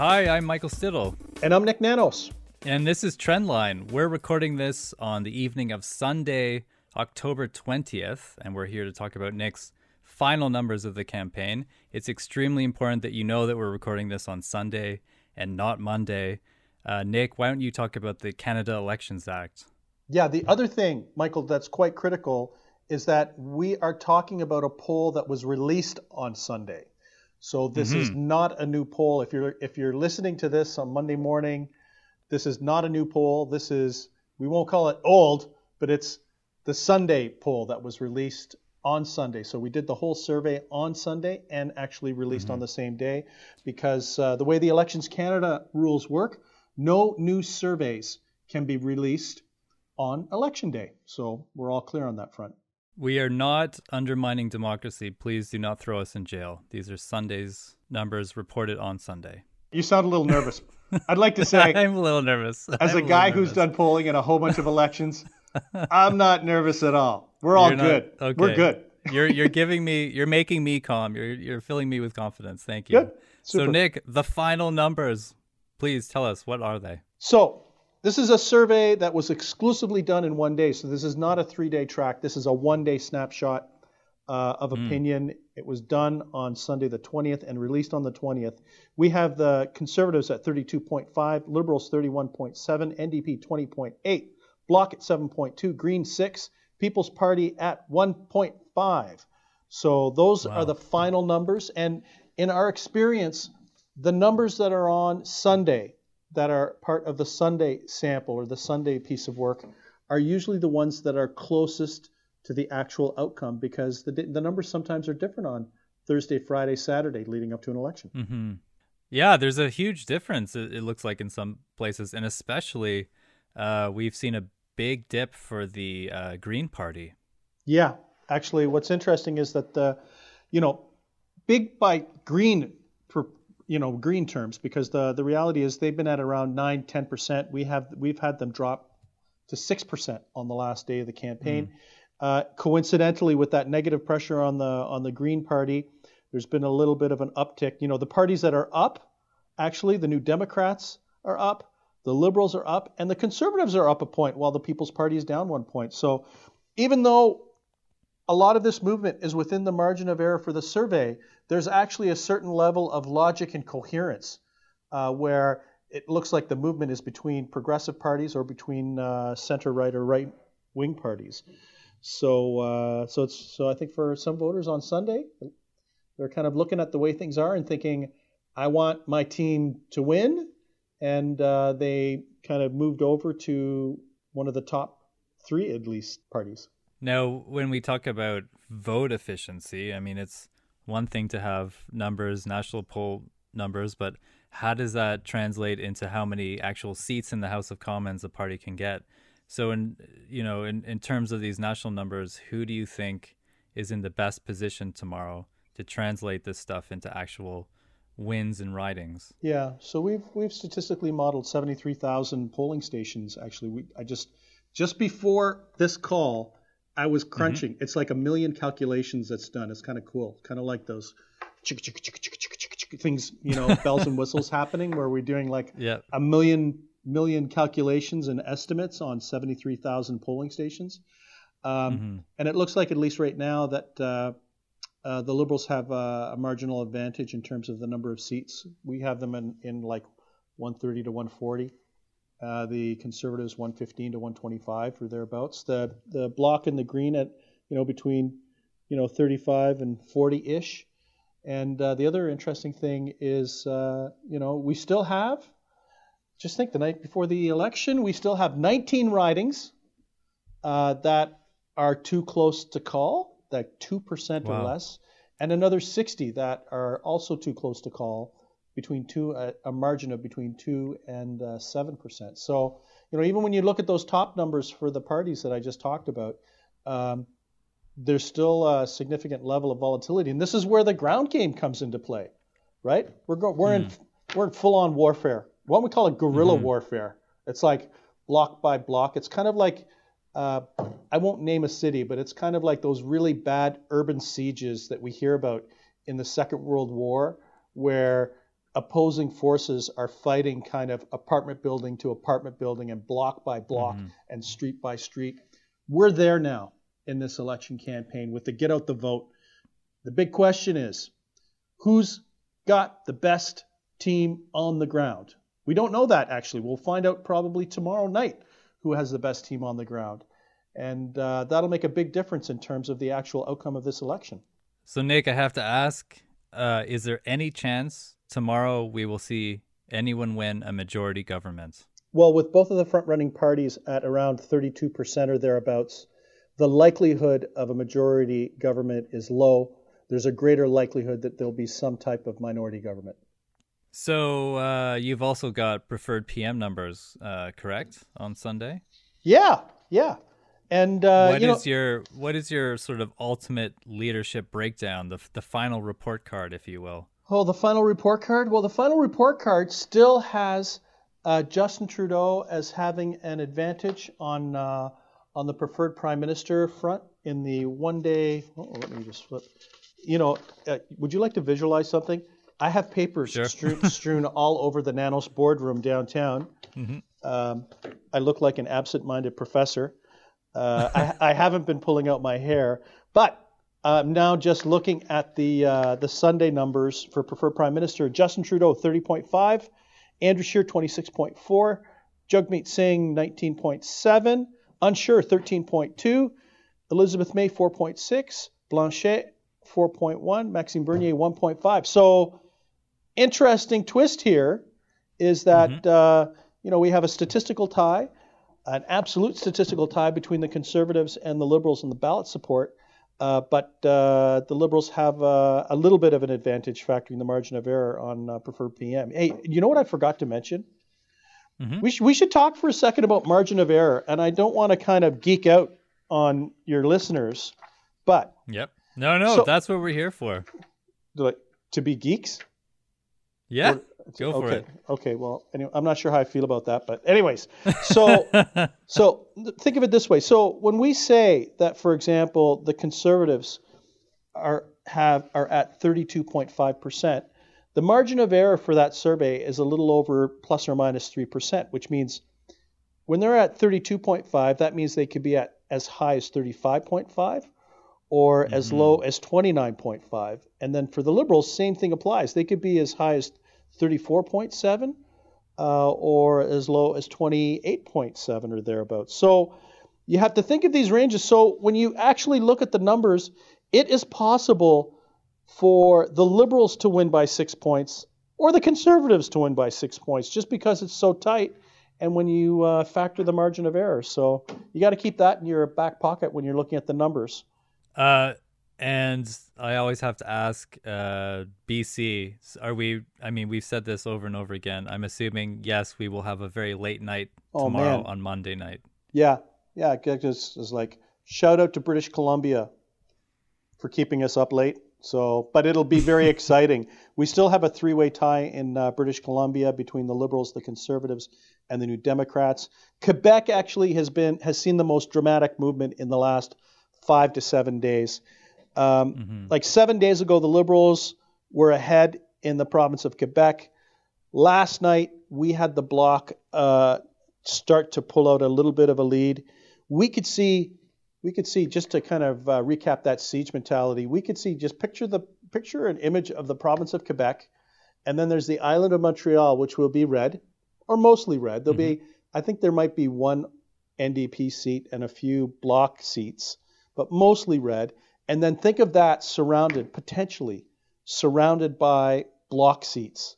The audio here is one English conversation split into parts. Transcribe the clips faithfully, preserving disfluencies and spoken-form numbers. Hi, I'm Michael Stittle. And I'm Nick Nanos. And this is Trendline. We're recording this on the evening of Sunday, October twentieth, and we're here to talk about Nick's final numbers of the campaign. It's extremely important that you know that we're recording this on Sunday and not Monday. Uh, Nick, why don't you talk about the Canada Elections Act? Yeah, the other thing, Michael, that's quite critical is that we are talking about a poll that was released on Sunday. So this mm-hmm. is not a new poll. If you're if you're listening to this on Monday morning, this is not a new poll. This is, we won't call it old, but it's the Sunday poll that was released on Sunday. So we did the whole survey on Sunday and actually released mm-hmm. on the same day because uh, the way the Elections Canada rules work, no new surveys can be released on Election Day. So we're all clear on that front. We are not undermining democracy. Please do not throw us in jail. These are Sunday's numbers reported on Sunday. You sound a little nervous. I'd like to say... I'm a little nervous. As I'm a guy who's done polling in a whole bunch of elections, I'm not nervous at all. We're all not, good. Okay. We're good. you're you're giving me... You're making me calm. You're, you're filling me with confidence. Thank you. Good. So, Nick, the final numbers. Please tell us, what are they? So... This is a survey that was exclusively done in one day. So this is not a three-day track. This is a one-day snapshot uh, of opinion. Mm. It was done on Sunday the twentieth and released on the twentieth. We have the Conservatives at thirty-two point five, Liberals thirty-one point seven, N D P twenty point eight, Bloc at seven point two, Green six, People's Party at one point five. So those wow. are the final numbers. And in our experience, the numbers that are on Sunday that are part of the Sunday sample or the Sunday piece of work are usually the ones that are closest to the actual outcome because the the numbers sometimes are different on Thursday, Friday, Saturday leading up to an election. Mm-hmm. Yeah, there's a huge difference, it looks like, in some places. And especially uh, we've seen a big dip for the uh, Green Party. Yeah, actually what's interesting is that, the, you know, big by Green per you know, green terms, because the, the reality is they've been at around nine, ten percent. We have, we've had them drop to six percent on the last day of the campaign. Mm. Uh, coincidentally, with that negative pressure on the on the Green Party, there's been a little bit of an uptick. You know, the parties that are up, actually, the New Democrats are up, the Liberals are up, and the Conservatives are up a point, while the People's Party is down one point. So even though a lot of this movement is within the margin of error for the survey, there's actually a certain level of logic and coherence uh, where it looks like the movement is between progressive parties or between uh, center-right or right-wing parties. So, uh, so it's so I think for some voters on Sunday, they're kind of looking at the way things are and thinking, I want my team to win, and uh, they kind of moved over to one of the top three, at least, parties. Now, when we talk about vote efficiency, I mean, it's one thing to have numbers, national poll numbers, but how does that translate into how many actual seats in the House of Commons a party can get? So, in you know, in, in terms of these national numbers, who do you think is in the best position tomorrow to translate this stuff into actual wins and ridings? Yeah, so we've we've statistically modeled seventy-three thousand polling stations. Actually, we I just just before this call, I was crunching. Mm-hmm. It's like a million calculations that's done. It's kind of cool. Kind of like those chick, chick, chick, chick, chick, chick, chick, things, you know, bells and whistles happening where we're doing like yep. a million million calculations and estimates on seventy-three thousand polling stations. Um, mm-hmm. And it looks like at least right now that uh, uh, the Liberals have a, a marginal advantage in terms of the number of seats. We have them in, in like one thirty to one forty. Uh, the Conservatives one fifteen to one twenty-five or thereabouts. The the Bloc and the Green at you know between you know thirty-five and forty-ish. And uh, the other interesting thing is uh, you know we still have, just think the night before the election, we still have nineteen ridings uh, that are too close to call, that two percent wow. or less, and another sixty that are also too close to call. Between two, uh, a margin of between two and uh, seven percent. So, you know, even when you look at those top numbers for the parties that I just talked about, um, there's still a significant level of volatility, and this is where the ground game comes into play, right? We're go- we're mm. in we're in full-on warfare. Why don't we call it guerrilla mm-hmm. warfare? It's like block by block. It's kind of like uh, I won't name a city, but it's kind of like those really bad urban sieges that we hear about in the Second World War, where opposing forces are fighting kind of apartment building to apartment building and block by block mm-hmm. and street by street. We're there now in this election campaign with the get out the vote. The big question is, who's got the best team on the ground? We don't know that, actually. We'll find out probably tomorrow night who has the best team on the ground. And uh, that'll make a big difference in terms of the actual outcome of this election. So, Nick, I have to ask, uh, is there any chance tomorrow we will see anyone win a majority government? Well, with both of the front-running parties at around thirty-two percent or thereabouts, the likelihood of a majority government is low. There's a greater likelihood that there'll be some type of minority government. So uh, you've also got preferred P M numbers, uh, correct, on Sunday? Yeah, yeah. And uh, what you know, is your what is your sort of ultimate leadership breakdown, the the final report card, if you will? Oh, the final report card? Well, the final report card still has uh, Justin Trudeau as having an advantage on uh, on the preferred prime minister front in the one day. Oh, let me just flip. You know, uh, would you like to visualize something? I have papers sure. strewn, strewn all over the Nanos boardroom downtown. Mm-hmm. Um, I look like an absent-minded professor. Uh, I, I haven't been pulling out my hair, but I'm now just looking at the uh, the Sunday numbers for preferred prime minister. Justin Trudeau, thirty point five. Andrew Scheer, twenty-six point four. Jagmeet Singh, nineteen point seven. Unsure, thirteen point two. Elizabeth May, four point six. Blanchet, four point one. Maxime Bernier, one point five. So interesting twist here is that, mm-hmm. uh, you know, we have a statistical tie, an absolute statistical tie between the Conservatives and the Liberals in the ballot support. Uh, but uh, the Liberals have uh, a little bit of an advantage factoring the margin of error on uh, preferred P M. Hey, you know what I forgot to mention? Mm-hmm. We, sh- we should talk for a second about margin of error. And I don't want to kind of geek out on your listeners, but... Yep. No, no, so, that's what we're here for. Like, to be geeks? Yeah, or, go for okay, it. Okay, well, anyway, I'm not sure how I feel about that, but anyways. So so think of it this way. So when we say that, for example, the Conservatives are have are at thirty-two point five percent, the margin of error for that survey is a little over plus or minus three percent, which means when they're at thirty-two point five, that means they could be at as high as thirty-five point five. or mm-hmm. as low as twenty-nine point five. And then for the Liberals, same thing applies. They could be as high as thirty-four point seven uh, or as low as twenty-eight point seven or thereabouts. So you have to think of these ranges. So when you actually look at the numbers, it is possible for the Liberals to win by six points or the Conservatives to win by six points just because it's so tight. And when you uh, factor the margin of error. So you got to keep that in your back pocket when you're looking at the numbers. Uh, and I always have to ask, uh, B C, are we, I mean, we've said this over and over again. I'm assuming, yes, we will have a very late night oh, tomorrow man. on Monday night. Yeah. Yeah. It's, it's like, shout out to British Columbia for keeping us up late. So, but it'll be very exciting. We still have a three-way tie in uh, British Columbia between the Liberals, the Conservatives, and the New Democrats. Quebec actually has been, has seen the most dramatic movement in the last five to seven days. Um, mm-hmm. Like seven days ago, the Liberals were ahead in the province of Quebec. Last night, we had the Bloc uh, start to pull out a little bit of a lead. We could see, we could see just to kind of uh, recap that siege mentality, we could see just picture the picture an image of the province of Quebec, and then there's the island of Montreal, which will be red, or mostly red. There'll mm-hmm. be, I think there might be one N D P seat and a few Bloc seats, but mostly red. And then think of that surrounded, potentially surrounded by Bloc seats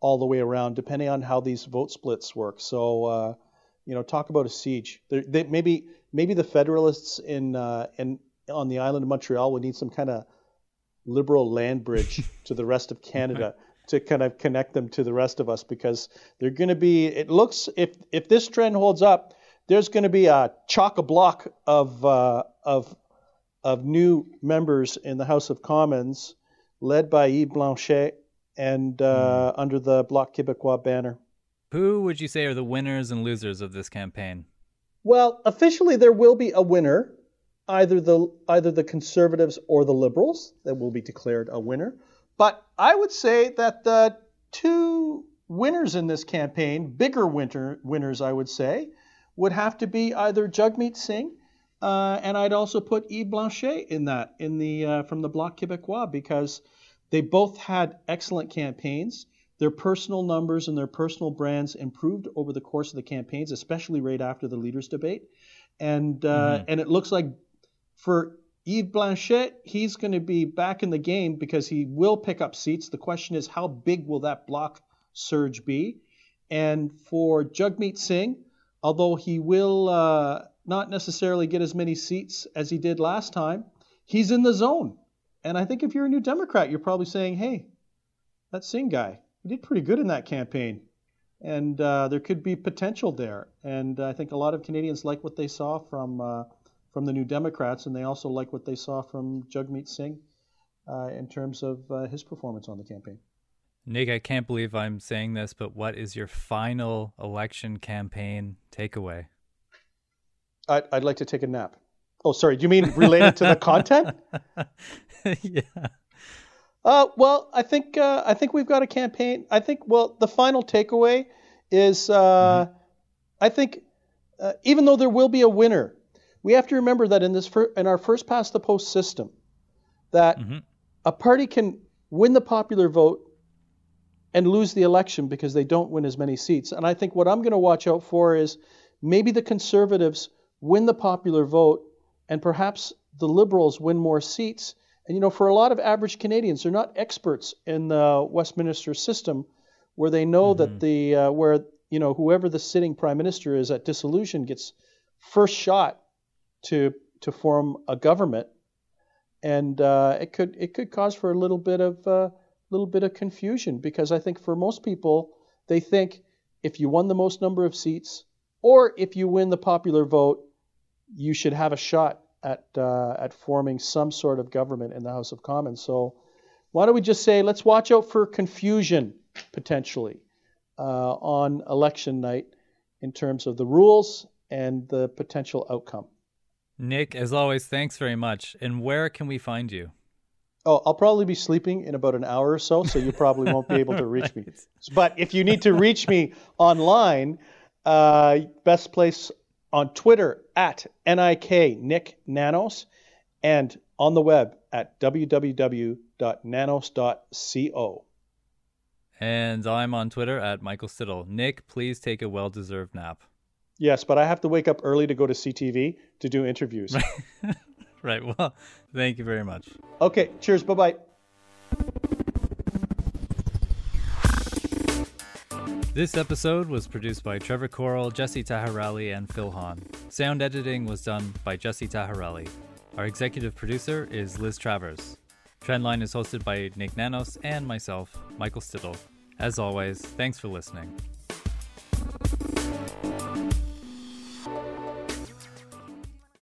all the way around, depending on how these vote splits work. So, uh, you know, talk about a siege. There, they, maybe maybe the Federalists in uh, in on the island of Montreal would need some kind of liberal land bridge to the rest of Canada to kind of connect them to the rest of us, because they're going to be, it looks, if, if this trend holds up, there's going to be a chock-a-block of uh, of of new members in the House of Commons, led by Yves Blanchet and uh, mm. under the Bloc Québécois banner. Who would you say are the winners and losers of this campaign? Well, officially there will be a winner, either the either the Conservatives or the Liberals that will be declared a winner. But I would say that the two winners in this campaign, bigger winter, winners, I would say, would have to be either Jagmeet Singh, uh, and I'd also put Yves Blanchet in that, in the uh, from the Bloc Québécois, because they both had excellent campaigns. Their personal numbers and their personal brands improved over the course of the campaigns, especially right after the leaders' debate. And uh, mm-hmm. and it looks like for Yves Blanchet, he's going to be back in the game because he will pick up seats. The question is, how big will that bloc surge be? And for Jagmeet Singh, although he will uh, not necessarily get as many seats as he did last time, he's in the zone. And I think if you're a New Democrat, you're probably saying, hey, that Singh guy, he did pretty good in that campaign. And uh, there could be potential there. And I think a lot of Canadians like what they saw from uh, from the New Democrats, and they also like what they saw from Jagmeet Singh uh, in terms of uh, his performance on the campaign. Nick, I can't believe I'm saying this, but what is your final election campaign takeaway? I'd, I'd like to take a nap. Oh, sorry. Do you mean related to the content? Yeah. Uh, well, I think uh, I think we've got a campaign. I think, well, the final takeaway is, uh, mm-hmm. I think, uh, even though there will be a winner, we have to remember that in this fir- in our first past the post system, that mm-hmm. a party can win the popular vote and lose the election because they don't win as many seats. And I think what I'm going to watch out for is maybe the Conservatives win the popular vote and perhaps the Liberals win more seats. And, you know, for a lot of average Canadians, they're not experts in the Westminster system, where they know mm-hmm. that the uh, where, you know, whoever the sitting prime minister is at dissolution gets first shot to to form a government. And uh, it could it could cause for a little bit of uh, little bit of confusion, because I think for most people, they think if you won the most number of seats or if you win the popular vote, you should have a shot at uh, at forming some sort of government in the House of Commons. So why don't we just say, let's watch out for confusion potentially uh, on election night in terms of the rules and the potential outcome. Nick, as always, thanks very much. And where can we find you? Oh, I'll probably be sleeping in about an hour or so, so you probably won't be able to reach right. me. But if you need to reach me online, uh, best place on Twitter at N I K Nick Nanos, and on the web at w w w dot nanos dot co. And I'm on Twitter at Michael Stittle. Nick, please take a well-deserved nap. Yes, but I have to wake up early to go to C T V to do interviews. Right. Right. Well, thank you very much. Okay. Cheers. Bye-bye. This episode was produced by Trevor Coral, Jesse Taharelli, and Phil Hahn. Sound editing was done by Jesse Taharelli. Our executive producer is Liz Travers. Trendline is hosted by Nick Nanos and myself, Michael Stittle. As always, thanks for listening.